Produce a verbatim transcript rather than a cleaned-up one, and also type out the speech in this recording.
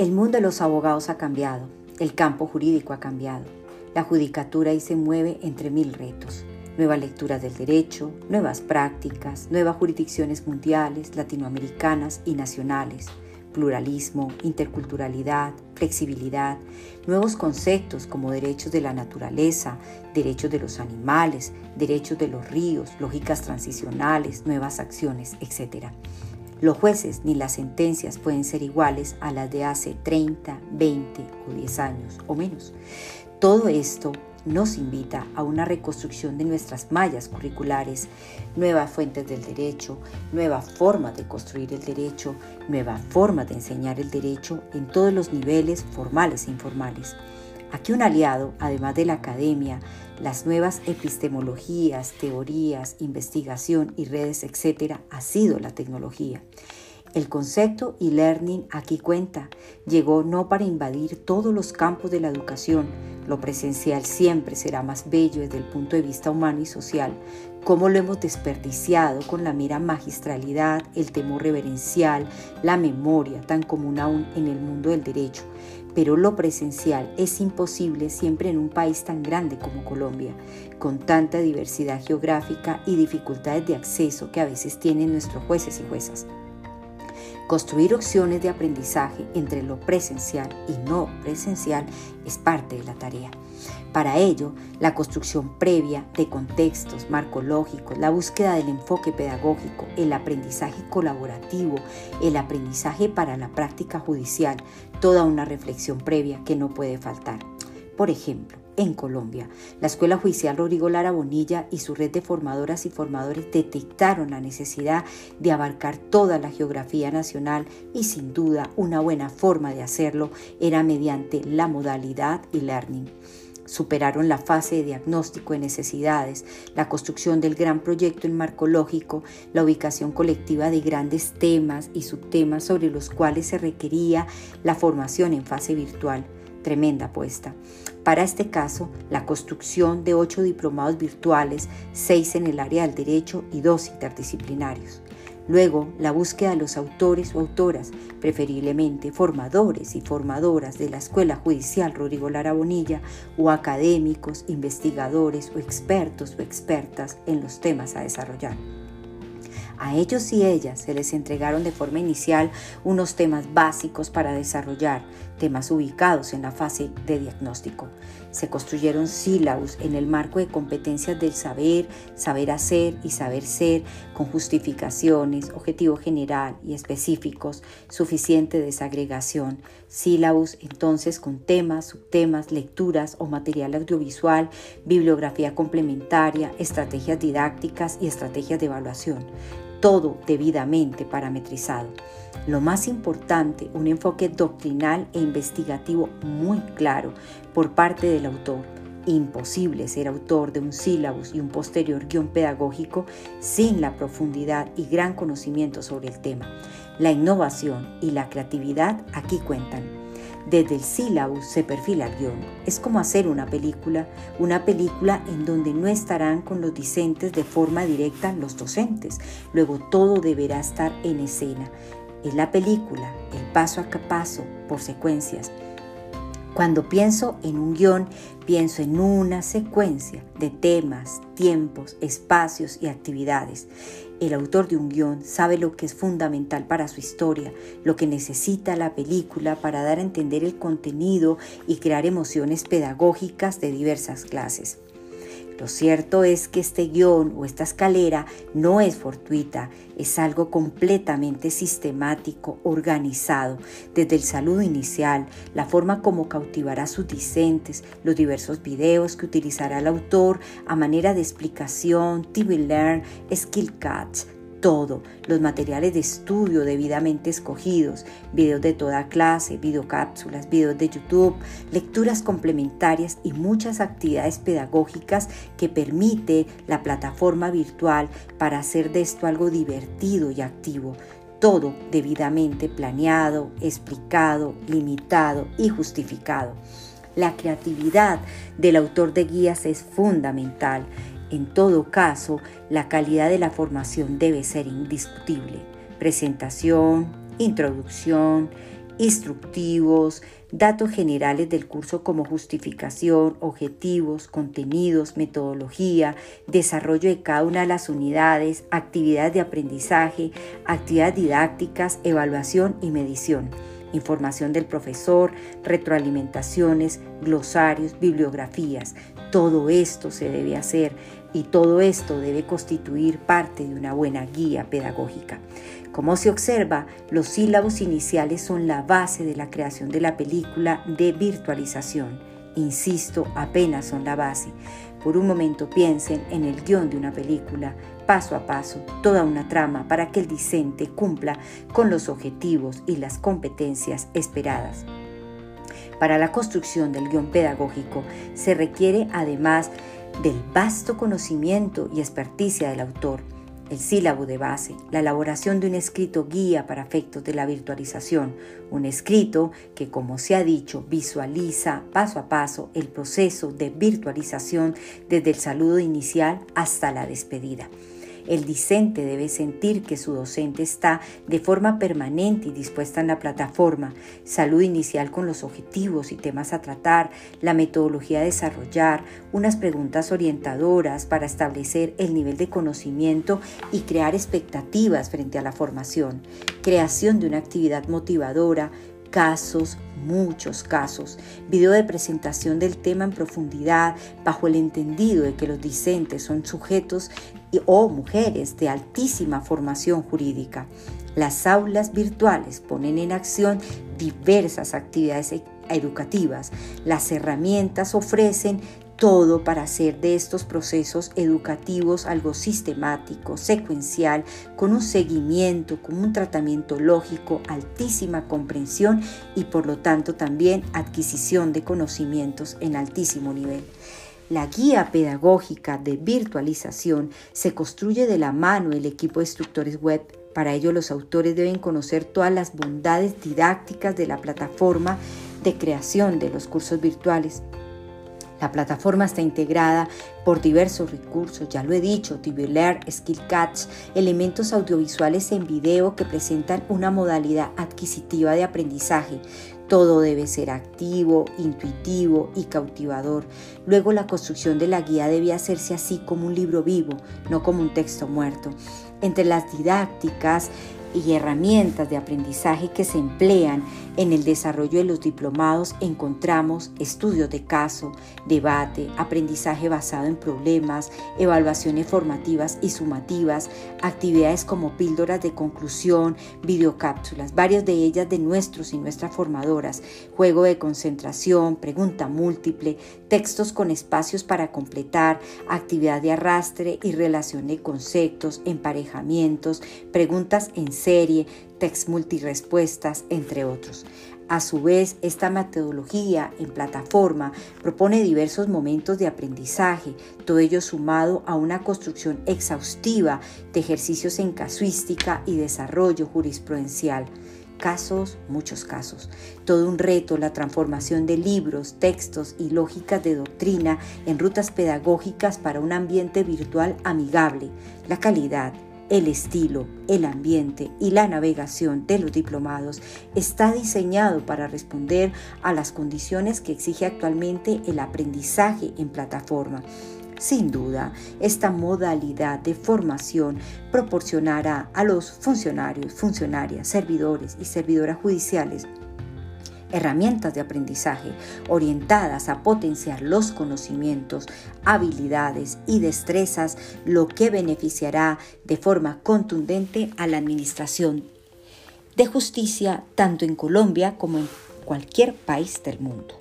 El mundo de los abogados ha cambiado, el campo jurídico ha cambiado. La judicatura ahí se mueve entre mil retos. Nuevas lecturas del derecho, nuevas prácticas, nuevas jurisdicciones mundiales, latinoamericanas y nacionales, pluralismo, interculturalidad, flexibilidad, nuevos conceptos como derechos de la naturaleza, derechos de los animales, derechos de los ríos, lógicas transicionales, nuevas acciones, etcétera. Los jueces ni las sentencias pueden ser iguales a las de hace treinta, veinte o diez años o menos. Todo esto nos invita a una reconstrucción de nuestras mallas curriculares, nuevas fuentes del derecho, nuevas formas de construir el derecho, nuevas formas de enseñar el derecho en todos los niveles formales e informales. Aquí un aliado, además de la academia, las nuevas epistemologías, teorías, investigación y redes, etcétera, ha sido la tecnología. El concepto e-learning aquí cuenta, llegó no para invadir todos los campos de la educación. Lo presencial siempre será más bello desde el punto de vista humano y social. Cómo lo hemos desperdiciado con la mera magistralidad, el temor reverencial, la memoria tan común aún en el mundo del derecho. Pero lo presencial es imposible siempre en un país tan grande como Colombia, con tanta diversidad geográfica y dificultades de acceso que a veces tienen nuestros jueces y juezas. Construir opciones de aprendizaje entre lo presencial y no presencial es parte de la tarea. Para ello, la construcción previa de contextos marcológicos, la búsqueda del enfoque pedagógico, el aprendizaje colaborativo, el aprendizaje para la práctica judicial, toda una reflexión previa que no puede faltar. Por ejemplo, en Colombia, la Escuela Judicial Rodrigo Lara Bonilla y su red de formadoras y formadores detectaron la necesidad de abarcar toda la geografía nacional y sin duda una buena forma de hacerlo era mediante la modalidad e-learning. Superaron la fase de diagnóstico de necesidades, la construcción del gran proyecto en marco lógico, la ubicación colectiva de grandes temas y subtemas sobre los cuales se requería la formación en fase virtual. Tremenda apuesta. Para este caso, la construcción de ocho diplomados virtuales, seis en el área del derecho y dos interdisciplinarios. Luego, la búsqueda de los autores o autoras, preferiblemente formadores y formadoras de la Escuela Judicial Rodrigo Lara Bonilla o académicos, investigadores o expertos o expertas en los temas a desarrollar. A ellos y ellas se les entregaron de forma inicial unos temas básicos para desarrollar, temas ubicados en la fase de diagnóstico. Se construyeron sílabus en el marco de competencias del saber, saber hacer y saber ser, con justificaciones, objetivo general y específicos, suficiente desagregación. Sílabus entonces con temas, subtemas, lecturas o material audiovisual, bibliografía complementaria, estrategias didácticas y estrategias de evaluación. Todo debidamente parametrizado. Lo más importante, un enfoque doctrinal e investigativo muy claro por parte del autor. Imposible ser autor de un sílabus y un posterior guión pedagógico sin la profundidad y gran conocimiento sobre el tema. La innovación y la creatividad aquí cuentan. Desde el sílabus se perfila el guión. Es como hacer una película, una película en donde no estarán con los discentes de forma directa los docentes. Luego todo deberá estar en escena. Es la película, el paso a paso, por secuencias. Cuando pienso en un guión, pienso en una secuencia de temas, tiempos, espacios y actividades. El autor de un guión sabe lo que es fundamental para su historia, lo que necesita la película para dar a entender el contenido y crear emociones pedagógicas de diversas clases. Lo cierto es que este guión o esta escalera no es fortuita, es algo completamente sistemático, organizado, desde el saludo inicial, la forma como cautivará a sus discentes, los diversos videos que utilizará el autor a manera de explicación, T V Learn, Skill Cuts, todo, los materiales de estudio debidamente escogidos, videos de toda clase, videocápsulas, videos de YouTube, lecturas complementarias y muchas actividades pedagógicas que permite la plataforma virtual para hacer de esto algo divertido y activo. Todo debidamente planeado, explicado, limitado y justificado. La creatividad del autor de guías es fundamental. En todo caso, la calidad de la formación debe ser indiscutible. Presentación, introducción, instructivos, datos generales del curso como justificación, objetivos, contenidos, metodología, desarrollo de cada una de las unidades, actividades de aprendizaje, actividades didácticas, evaluación y medición, información del profesor, retroalimentaciones, glosarios, bibliografías. Todo esto se debe hacer y todo esto debe constituir parte de una buena guía pedagógica. Como se observa, los sílabos iniciales son la base de la creación de la película de virtualización. Insisto, apenas son la base. Por un momento piensen en el guión de una película, paso a paso, toda una trama para que el discente cumpla con los objetivos y las competencias esperadas. Para la construcción del guión pedagógico se requiere además del vasto conocimiento y experticia del autor, el sílabo de base, la elaboración de un escrito guía para efectos de la virtualización, un escrito que, como se ha dicho, visualiza paso a paso el proceso de virtualización desde el saludo inicial hasta la despedida. El discente debe sentir que su docente está de forma permanente y dispuesta en la plataforma. Saludo inicial con los objetivos y temas a tratar, la metodología a desarrollar, unas preguntas orientadoras para establecer el nivel de conocimiento y crear expectativas frente a la formación. Creación de una actividad motivadora, casos, muchos casos, video de presentación del tema en profundidad bajo el entendido de que los discentes son sujetos y, o mujeres de altísima formación jurídica. Las aulas virtuales ponen en acción diversas actividades educativas. Las herramientas ofrecen todo para hacer de estos procesos educativos algo sistemático, secuencial, con un seguimiento, con un tratamiento lógico, altísima comprensión y por lo tanto también adquisición de conocimientos en altísimo nivel. La guía pedagógica de virtualización se construye de la mano del equipo de instructores web. Para ello, los autores deben conocer todas las bondades didácticas de la plataforma de creación de los cursos virtuales. La plataforma está integrada por diversos recursos, ya lo he dicho, T V Learn, Skill Cuts, elementos audiovisuales en video que presentan una modalidad adquisitiva de aprendizaje. Todo debe ser activo, intuitivo y cautivador. Luego, la construcción de la guía debía hacerse así como un libro vivo, no como un texto muerto. Entre las didácticas y herramientas de aprendizaje que se emplean en el desarrollo de los diplomados encontramos estudios de caso, debate, aprendizaje basado en problemas, evaluaciones formativas y sumativas, actividades como píldoras de conclusión, videocápsulas, varias de ellas de nuestros y nuestras formadoras, juego de concentración, pregunta múltiple, textos con espacios para completar, actividad de arrastre y relación de conceptos, emparejamientos, preguntas en serie, text multirespuestas, entre otros. A su vez, esta metodología en plataforma propone diversos momentos de aprendizaje, todo ello sumado a una construcción exhaustiva de ejercicios en casuística y desarrollo jurisprudencial. Casos, muchos casos. Todo un reto, la transformación de libros, textos y lógicas de doctrina en rutas pedagógicas para un ambiente virtual amigable. La calidad, el estilo, el ambiente y la navegación de los diplomados está diseñado para responder a las condiciones que exige actualmente el aprendizaje en plataforma. Sin duda, esta modalidad de formación proporcionará a los funcionarios, funcionarias, servidores y servidoras judiciales herramientas de aprendizaje orientadas a potenciar los conocimientos, habilidades y destrezas, lo que beneficiará de forma contundente a la administración de justicia tanto en Colombia como en cualquier país del mundo.